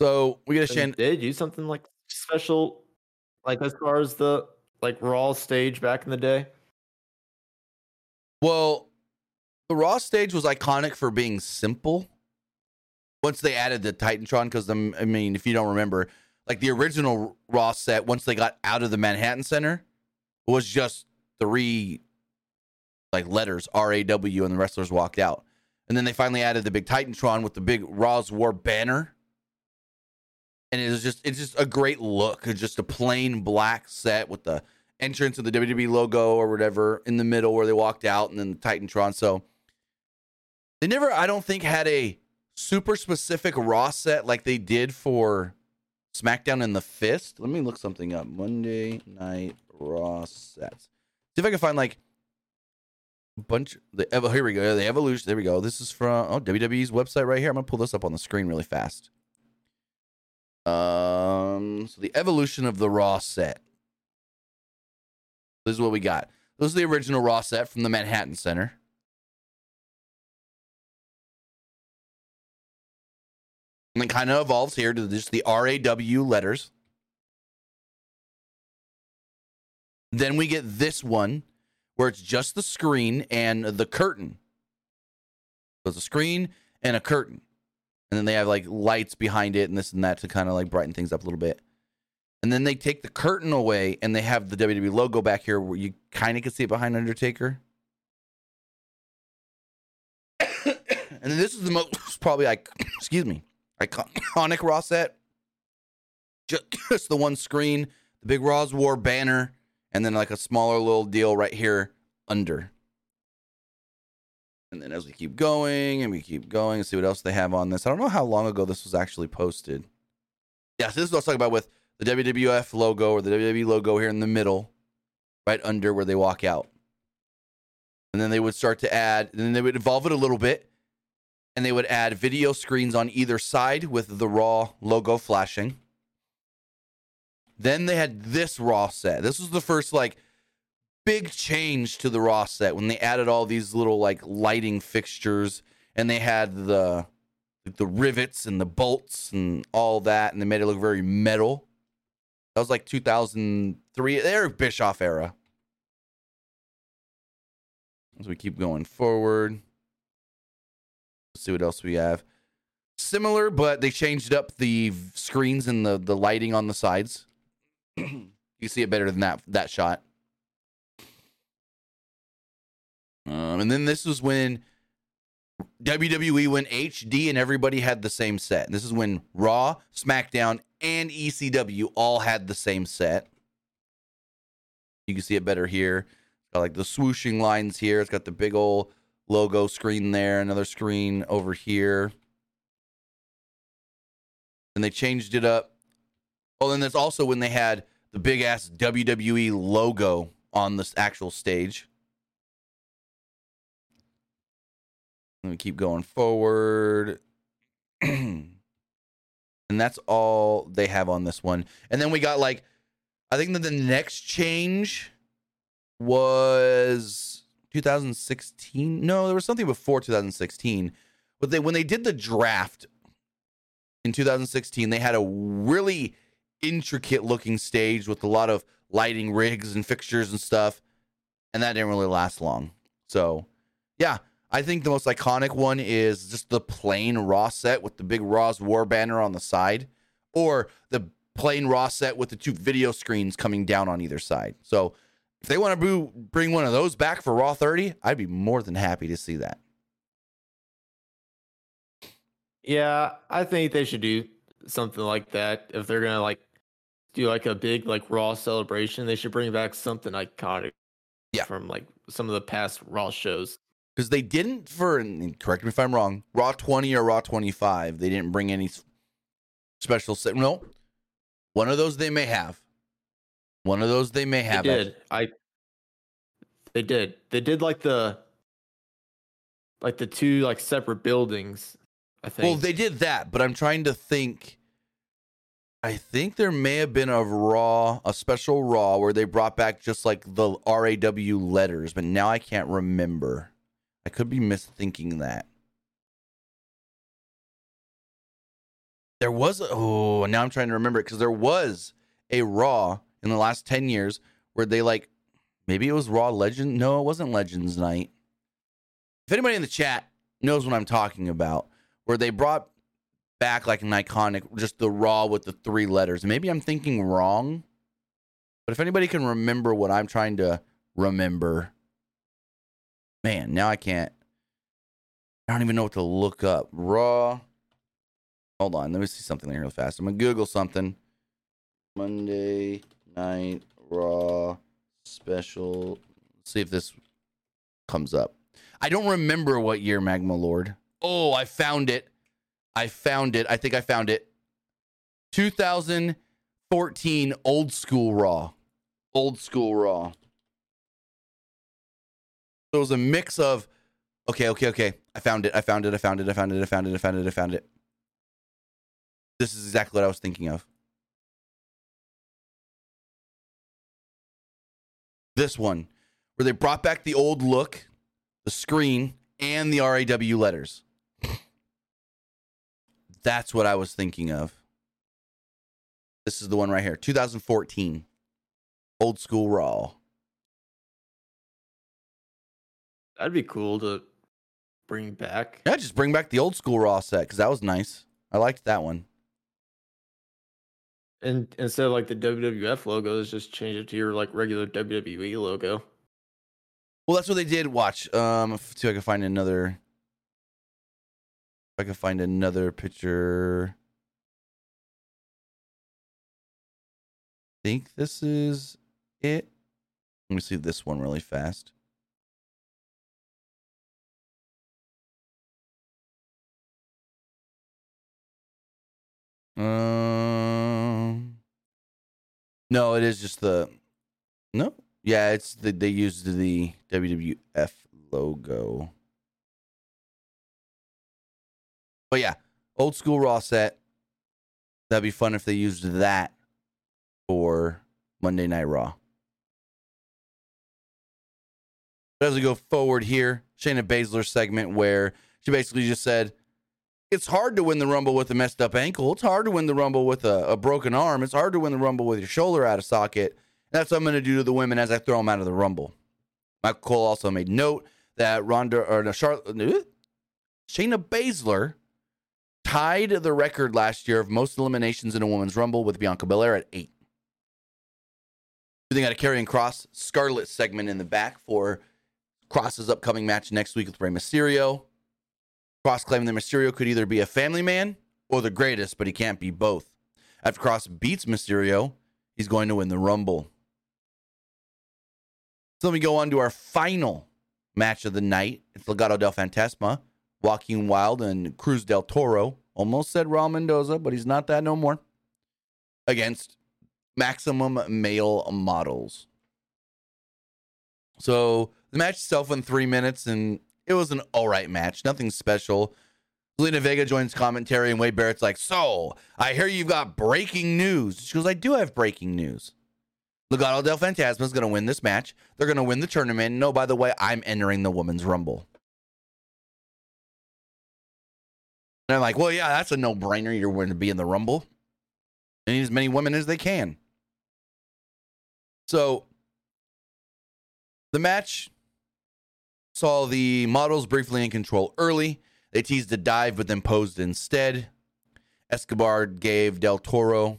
So we get a Shannon. Did you something like special, like as far as the like Raw stage back in the day? Well, the Raw stage was iconic for being simple. Once they added the Titantron, because I mean, if you don't remember. Like the original Raw set, once they got out of the Manhattan Center, was just three like letters, R A W, and the wrestlers walked out. And then they finally added the big Titantron with the big Raw's War banner. And it was just it's just a great look. It's just a plain black set with the entrance of the W W E logo or whatever in the middle where they walked out and then the Titantron. So they never, I don't think, had a super specific Raw set like they did for SmackDown in the fist. Let me look something up. Monday Night Raw sets. See if I can find like a bunch. The oh, here we go. The Evolution. There we go. This is from oh W W E's website right here. I'm gonna pull this up on the screen really fast. Um. So the Evolution of the Raw set. This is what we got. This is the original Raw set from the Manhattan Center. And it kind of evolves here to just the R A W letters. Then we get this one where it's just the screen and the curtain. So it's a screen and a curtain. And then they have like lights behind it and this and that to kind of like brighten things up a little bit. And then they take the curtain away and they have the W W E logo back here where you kind of can see it behind Undertaker. And then this is the most probably like, excuse me. Iconic Raw set, just the one screen, the big Raw's War banner, and then like a smaller little deal right here under. And then as we keep going and we keep going and see what else they have on this. I don't know how long ago this was actually posted. Yeah, so this is what I was talking about with the W W F logo or the W W E logo here in the middle, right under where they walk out. And then they would start to add, and then they would evolve it a little bit, and they would add video screens on either side with the Raw logo flashing. Then they had this Raw set. This was the first like big change to the Raw set when they added all these little like lighting fixtures, and they had the the rivets and the bolts and all that, and they made it look very metal. That was like two thousand three, Eric Bischoff era. As we keep going forward, let's see what else we have. Similar, but they changed up the screens and the, the lighting on the sides. You see it better than that, that shot. Um, and then this was when W W E went H D and everybody had the same set. And this is when Raw, SmackDown, and E C W all had the same set. You can see it better here. Got like the swooshing lines here. It's got the big old logo screen there. Another screen over here. And they changed it up. Oh, then that's also when they had the big ass W W E logo on this actual stage. Let me keep going forward. And that's all they have on this one. And then we got like, I think that the next change was two thousand sixteen. No, there was something before two thousand sixteen. But they, when they did the draft in two thousand sixteen, they had a really intricate looking stage with a lot of lighting rigs and fixtures and stuff. And that didn't really last long. So, yeah, I think the most iconic one is just the plain Raw set with the big Raw's War banner on the side, or the plain Raw set with the two video screens coming down on either side. So, if they want to bring one of those back for Raw thirty, I'd be more than happy to see that. Yeah, I think they should do something like that. If they're going to like do like a big like Raw celebration, they should bring back something iconic yeah. from like some of the past Raw shows. Because they didn't for, and correct me if I'm wrong, Raw twenty or Raw twenty-five, they didn't bring any special set. No, one of those they may have. One of those they may have. They did. I, they did. They did like the like the two like separate buildings, I think. Well, they did that, but I'm trying to think. I think there may have been a Raw, a special Raw where they brought back just like the R A W letters, but now I can't remember. I could be misthinking that. There was, oh, now I'm trying to remember it because there was a Raw in the last ten years where they like, maybe it was Raw Legend. No, it wasn't Legends Night. If anybody in the chat knows what I'm talking about, where they brought back like an iconic, just the Raw with the three letters. Maybe I'm thinking wrong, but if anybody can remember what I'm trying to remember, man, now I can't, I don't even know what to look up. Raw. Hold on. Let me see something here real fast. I'm going to Google something. Monday Night Raw special. Let's see if this comes up. I don't remember what year, Magma Lord. Oh, I found it. I found it. I think I found it. two thousand fourteen Old School Raw. Old School Raw. So it was a mix of, okay, okay, okay. I found it. I found it. I found it. I found it. I found it. I found it. I found it. This is exactly what I was thinking of. This one, where they brought back the old look, the screen, and the R A W letters. That's what I was thinking of. This is the one right here, two thousand fourteen, Old School Raw. That'd be cool to bring back. Yeah, just bring back the Old School Raw set, because that was nice. I liked that one. And instead of like the W W F logos, just change it to your like regular W W E logo. Well, that's what they did. Watch. Um, if, see if I can find another. If I can find another picture. I think this is it. Let me see this one really fast. Um, no, it is just the no. Yeah, it's the, they used the W W F logo. But yeah, old school Raw set. That'd be fun if they used that for Monday Night Raw. But as we go forward here, Shayna Baszler's segment where she basically just said, it's hard to win the Rumble with a messed up ankle. It's hard to win the Rumble with a, a broken arm. It's hard to win the Rumble with your shoulder out of socket. And that's what I'm going to do to the women as I throw them out of the Rumble. Michael Cole also made note that Rhonda, or no, Charlotte, uh, Shayna Baszler tied the record last year of most eliminations in a women's Rumble with Bianca Belair at eight. They got a Karrion Kross Scarlet segment in the back for Kross's upcoming match next week with Rey Mysterio. Kross claiming that Mysterio could either be a family man or the greatest, but he can't be both. After Kross beats Mysterio, he's going to win the Rumble. So let me go on to our final match of the night. It's Legado del Fantasma, Joaquin Wild and Cruz del Toro. Almost said Raul Mendoza, but he's not that no more. Against Maximum Male Models. So the match itself went three minutes and it was an all right match. Nothing special. Zelina Vega joins commentary and Wade Barrett's like, so, I hear you've got breaking news. She goes, I do have breaking news. Legado del Fantasma is going to win this match. They're going to win the tournament. No, by the way, I'm entering the Women's Rumble. And I'm like, well, yeah, that's a no-brainer. You're going to be in the Rumble. They need as many women as they can. So, the match saw the models briefly in control early. They teased a dive, but then posed instead. Escobar gave Del Toro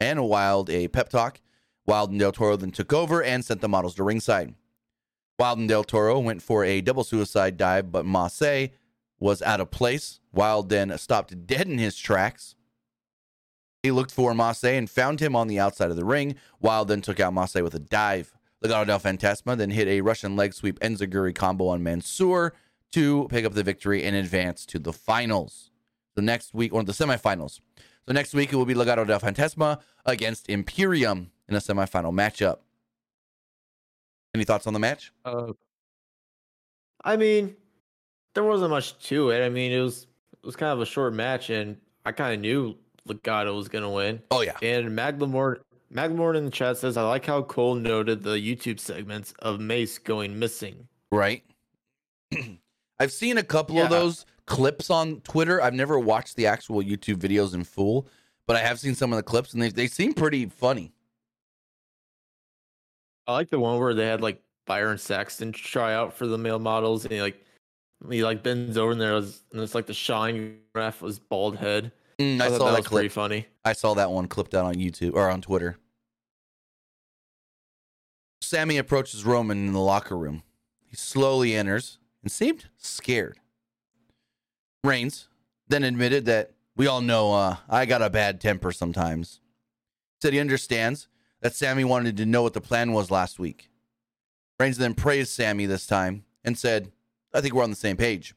and Wild a pep talk. Wild and Del Toro then took over and sent the models to ringside. Wild and Del Toro went for a double suicide dive, but Massey was out of place. Wild then stopped dead in his tracks. He looked for Massey and found him on the outside of the ring. Wild then took out Massey with a dive. Legado del Fantasma then hit a Russian leg sweep enziguri combo on Mansoor to pick up the victory and advance to the finals. The next week, or the semifinals. So next week, it will be Legado del Fantasma against Imperium in a semifinal matchup. Any thoughts on the match? Uh, I mean, there wasn't much to it. I mean, it was it was kind of a short match, and I kind of knew Legado was going to win. Oh, yeah. And Maglamore... Maglamore in the chat says, I like how Cole noted the YouTube segments of Mace going missing. Right. I've seen a couple yeah. of those clips on Twitter. I've never watched the actual YouTube videos in full, but I have seen some of the clips, and they they seem pretty funny. I like the one where they had, like, Byron Saxton try out for the male models, and he, like, he, like, bends over, and, there was, and it's, like, the Shine ref was bald head. Mm, I, I saw that, that was clip. Pretty funny. I saw that one clipped out on YouTube or on Twitter. Sami approaches Roman in the locker room. He slowly enters and seemed scared. Reigns then admitted that we all know uh, I got a bad temper sometimes. Said he understands that Sami wanted to know what the plan was last week. Reigns then praised Sami this time and said, I think we're on the same page.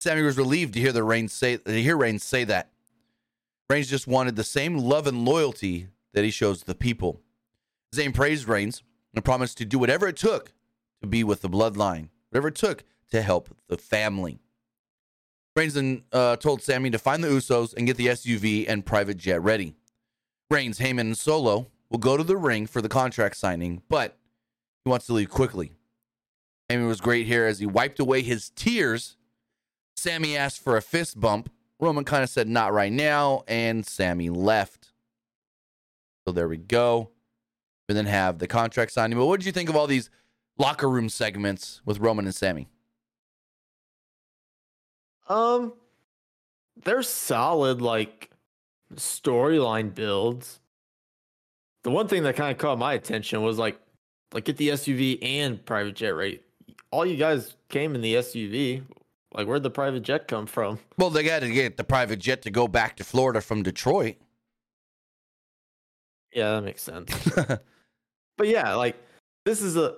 Sami was relieved to hear the Reigns say to hear Reigns say that. Reigns just wanted the same love and loyalty that he shows the people. Zayn praised Reigns and promised to do whatever it took to be with the bloodline, whatever it took to help the family. Reigns then uh, told Sami to find the Usos and get the S U V and private jet ready. Reigns, Heyman, and Solo will go to the ring for the contract signing, but he wants to leave quickly. Heyman was great here as he wiped away his tears. Sami asked for a fist bump. Roman kind of said, not right now, and Sami left. So there we go. We then have the contract signing. But what did you think of all these locker room segments with Roman and Sami? Um, they're solid, like, storyline builds. The one thing that kind of caught my attention was, like, like get the S U V and private jet ready. All you guys came in the S U V. Like, where'd the private jet come from? Well, they got to get the private jet to go back to Florida from Detroit. Yeah, that makes sense. But yeah, like, this is a,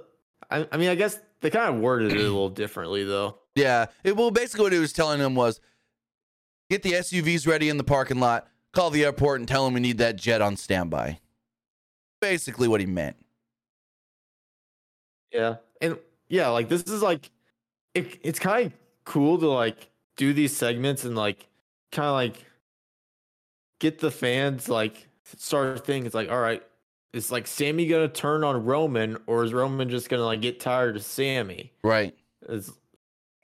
I, I mean, I guess they kind of worded it a little differently, though. Yeah. It, well, basically what he was telling him was, get the S U Vs ready in the parking lot, call the airport, and tell them we need that jet on standby. Basically what he meant. Yeah. And, yeah, like, this is, like, it, it's kind of cool to, like, do these segments and, like, kind of, like, get the fans, like, start thinking. It's like, all right, is, like, Sami going to turn on Roman, or is Roman just going to, like, get tired of Sami? Right. It's,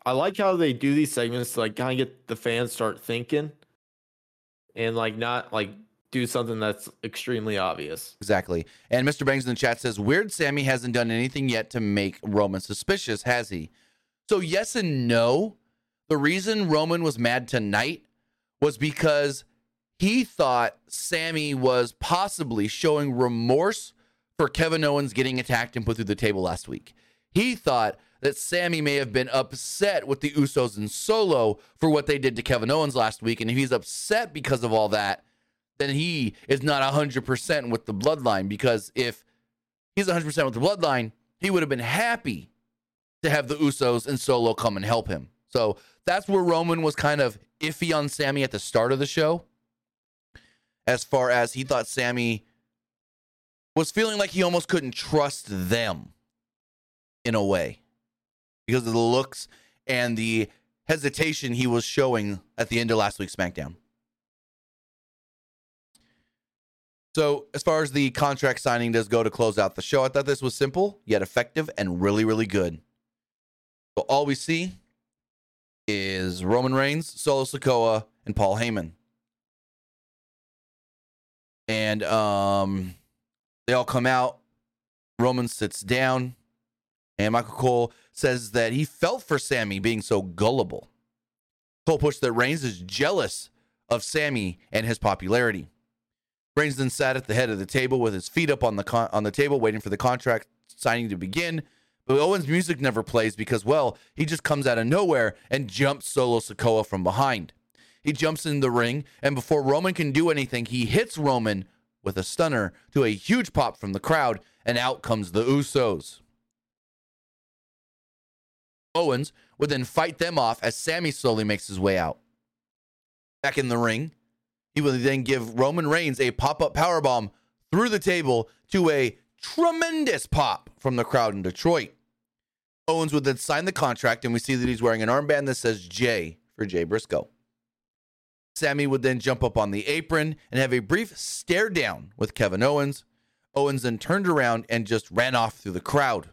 I like how they do these segments to, like, kind of get the fans start thinking and, like, not, like, do something that's extremely obvious. Exactly. And Mister Bangs in the chat says, weird Sami hasn't done anything yet to make Roman suspicious, has he? So yes and no. The reason Roman was mad tonight was because he thought Sami was possibly showing remorse for Kevin Owens getting attacked and put through the table last week. He thought that Sami may have been upset with the Usos and Solo for what they did to Kevin Owens last week. And if he's upset because of all that, then he is not one hundred percent with the bloodline, because if he's one hundred percent with the bloodline, he would have been happy to have the Usos and Solo come and help him. So that's where Roman was kind of iffy on Sami at the start of the show, as far as he thought Sami was feeling like he almost couldn't trust them in a way because of the looks and the hesitation he was showing at the end of last week's SmackDown. So as far as the contract signing does go to close out the show, I thought this was simple, yet effective, and really, really good. So all we see is Roman Reigns, Solo Sikoa, and Paul Heyman. And um, they all come out. Roman sits down, and Michael Cole says that he felt for Sami being so gullible. Cole pushed that Reigns is jealous of Sami and his popularity. Reigns then sat at the head of the table with his feet up on the con- on the table, waiting for the contract signing to begin. But Owens' music never plays because, well, he just comes out of nowhere and jumps Solo Sikoa from behind. He jumps in the ring, and before Roman can do anything, he hits Roman with a stunner to a huge pop from the crowd, and out comes the Usos. Owens would then fight them off as Sami slowly makes his way out. Back in the ring, he will then give Roman Reigns a pop-up powerbomb through the table to a tremendous pop from the crowd in Detroit. Owens would then sign the contract, and we see that he's wearing an armband that says J for Jay Briscoe. Sami would then jump up on the apron and have a brief stare down with Kevin Owens. Owens then turned around and just ran off through the crowd.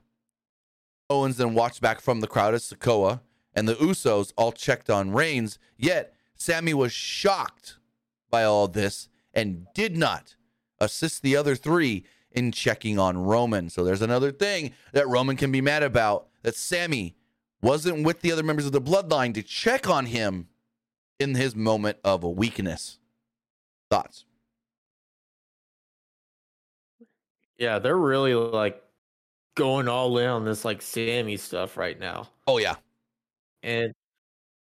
Owens then watched back from the crowd as Sikoa and the Usos all checked on Reigns, yet Sami was shocked by all this and did not assist the other three in checking on Roman. So there's another thing that Roman can be mad about, that Sami wasn't with the other members of the bloodline to check on him in his moment of a weakness. Thoughts? Yeah, they're really like going all in on this like Sami stuff right now. Oh yeah. And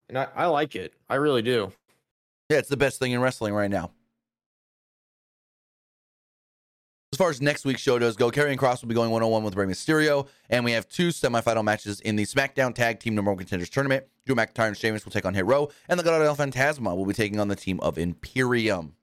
and I, I like it. I really do. Yeah, it's the best thing in wrestling right now. As far as next week's show does go, Karrion Kross will be going one-on-one with Rey Mysterio, and we have two semifinal matches in the SmackDown Tag Team Number One Contenders Tournament. Drew McIntyre and Sheamus will take on Hit Row, and Legado del Fantasma will be taking on the team of Imperium.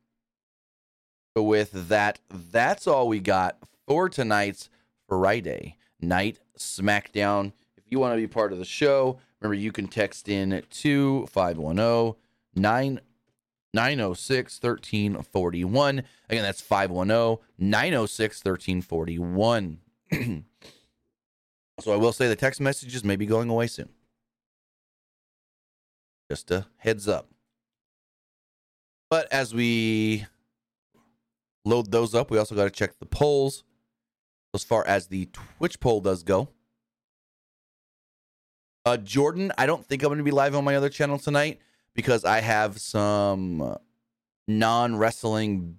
So with that, that's all we got for tonight's Friday Night SmackDown. If you want to be part of the show, remember you can text in at two five one zero nine nine oh six thirteen forty-one. Again, that's five one zero nine oh six thirteen forty-one. So I will say the text messages may be going away soon. Just a heads up. But as we load those up, we also got to check the polls. As far as the Twitch poll does go, uh, Jordan, I don't think I'm going to be live on my other channel tonight, because I have some non-wrestling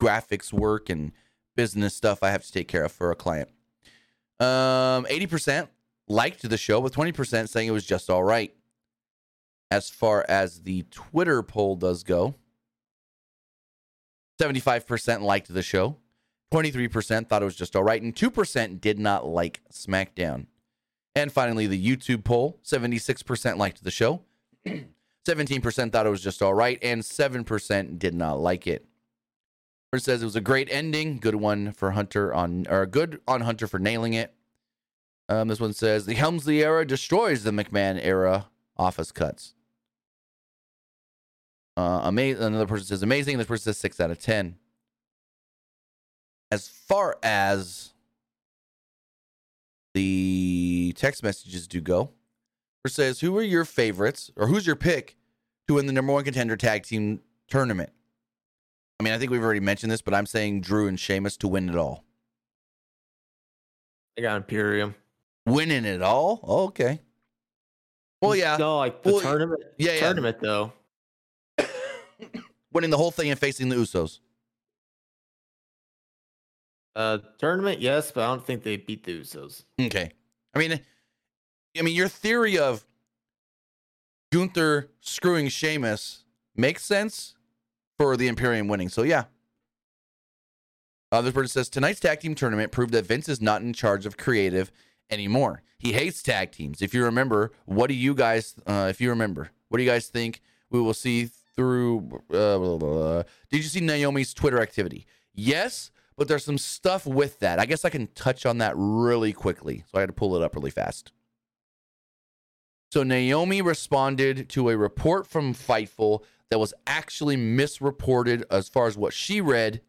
graphics work and business stuff I have to take care of for a client. Um, eighty percent liked the show, with twenty percent saying it was just all right. As far as the Twitter poll does go, seventy-five percent liked the show, twenty-three percent thought it was just all right, and two percent did not like SmackDown. And finally, the YouTube poll, seventy-six percent liked the show, seventeen percent thought it was just all right, and seven percent did not like it. It says it was a great ending, good one for Hunter on, or good on Hunter for nailing it. Um, this one says the Helmsley era destroys the McMahon era office cuts. Uh, amazing. Another person says amazing. This person says six out of ten. As far as the text messages do go, it says, who are your favorites, or who's your pick to win the number one contender tag team tournament? I mean, I think we've already mentioned this, but I'm saying Drew and Sheamus to win it all. I got Imperium. Winning it all? Oh, okay. Well, yeah. No, like the well, tournament, yeah, yeah. tournament, though. Winning the whole thing and facing the Usos. Uh, tournament, yes, but I don't think they beat the Usos. Okay. I mean, I mean, your theory of Gunther screwing Sheamus makes sense for the Imperium winning. So, yeah. Uh, this person says, tonight's tag team tournament proved that Vince is not in charge of creative anymore. He hates tag teams. If you remember, what do you guys, uh, if you remember, what do you guys think we will see through, uh, blah, blah, blah. Did you see Naomi's Twitter activity? Yes, but there's some stuff with that. I guess I can touch on that really quickly. So I had to pull it up really fast. So Naomi responded to a report from Fightful that was actually misreported as far as what she read,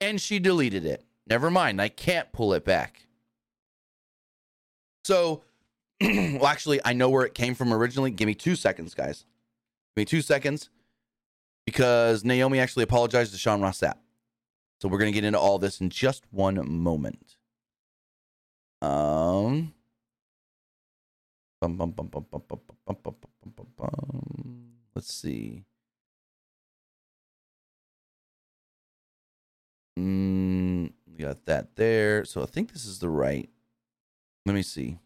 and she deleted it. Never mind, I can't pull it back. So, well, actually, I know where it came from originally. Give me two seconds, guys. Give me two seconds, because Naomi actually apologized to Sean Ross Sapp. So we're going to get into all this in just one moment. Um... Bum, bum, bum, bum, bum, bum, bum, bum, bum, bum, bum. Let's see. Mm, we got that there. So I think this is the right. Let me see.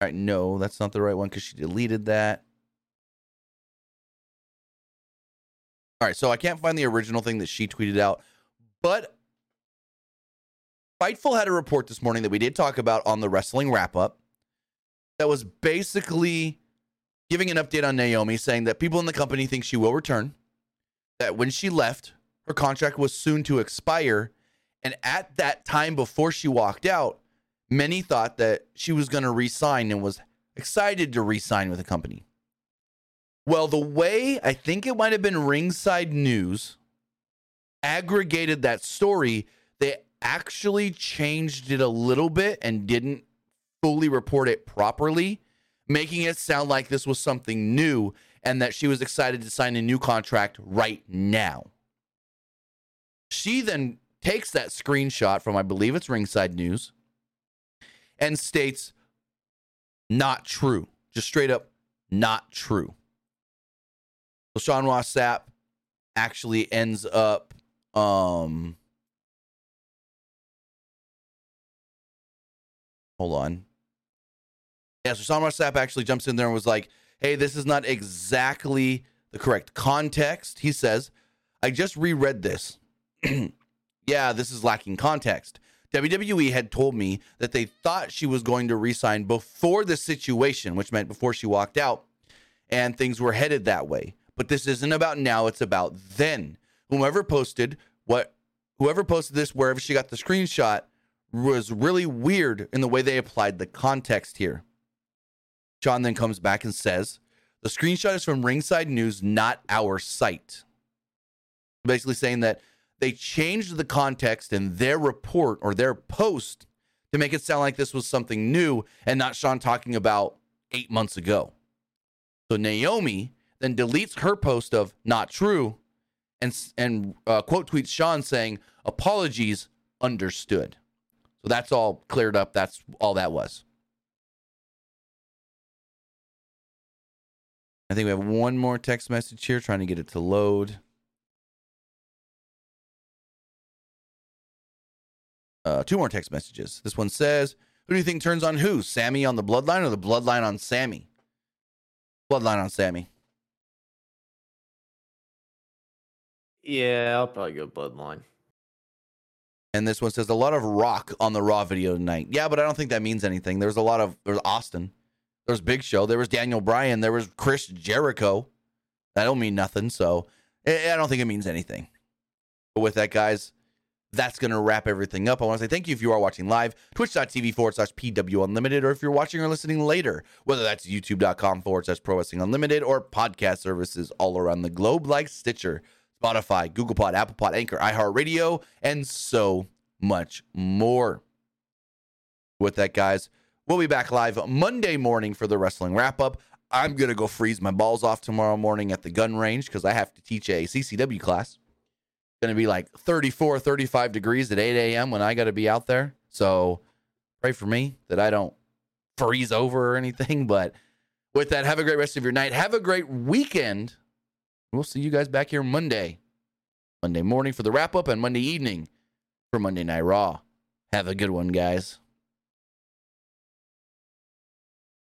All right, no, that's not the right one because she deleted that. All right, so I can't find the original thing that she tweeted out, but Fightful had a report this morning that we did talk about on the wrestling wrap-up that was basically giving an update on Naomi, saying that people in the company think she will return, that when she left, her contract was soon to expire, and at that time before she walked out, many thought that she was going to re-sign and was excited to re-sign with the company. Well, the way I think it might have been Ringside News aggregated that story, they actually changed it a little bit and didn't fully report it properly, making it sound like this was something new and that she was excited to sign a new contract right now. She then takes that screenshot from, I believe it's Ringside News, and states, not true. Just straight up, not true. So Sean Ross Sapp actually ends up, um, Hold on. Yeah, so Sami Zayn actually jumps in there and was like, hey, this is not exactly the correct context. He says, I just reread this. Yeah, this is lacking context. W W E had told me that they thought she was going to resign before the situation, which meant before she walked out, and things were headed that way. But this isn't about now, it's about then. Whomever posted what, whoever posted this, wherever she got the screenshot, was really weird in the way they applied the context here. John then comes back and says, the screenshot is from Ringside News, not our site. Basically saying that they changed the context in their report or their post to make it sound like this was something new and not Sean talking about eight months ago. So Naomi then deletes her post of not true and, and uh, quote tweets Sean saying, apologies, understood. So that's all cleared up. That's all that was. I think we have one more text message here, trying to get it to load. Uh, two more text messages. This one says, who do you think turns on who? Sammy on the Bloodline or the Bloodline on Sammy? Bloodline on Sammy. Yeah, I'll probably go Bloodline. And this one says, a lot of Rock on the Raw video tonight. Yeah, but I don't think that means anything. There's a lot of, there's Austin. There's Big Show. There was Daniel Bryan. There was Chris Jericho. That don't mean nothing, so I don't think it means anything. But with that, guys, that's going to wrap everything up. I want to say thank you if you are watching live, twitch.tv forward slash PW Unlimited, or if you're watching or listening later, whether that's youtube.com forward slash Pro Wrestling Unlimited or podcast services all around the globe like Stitcher, Spotify, Google Pod, Apple Pod, Anchor, iHeartRadio, and so much more. With that, guys, we'll be back live Monday morning for the wrestling wrap-up. I'm going to go freeze my balls off tomorrow morning at the gun range because I have to teach a C C W class. Going to be like thirty-four, thirty-five degrees at eight a.m. when I got to be out there. So pray for me that I don't freeze over or anything. But with that, have a great rest of your night. Have a great weekend. We'll see you guys back here Monday. Monday morning for the wrap-up and Monday evening for Monday Night Raw. Have a good one, guys.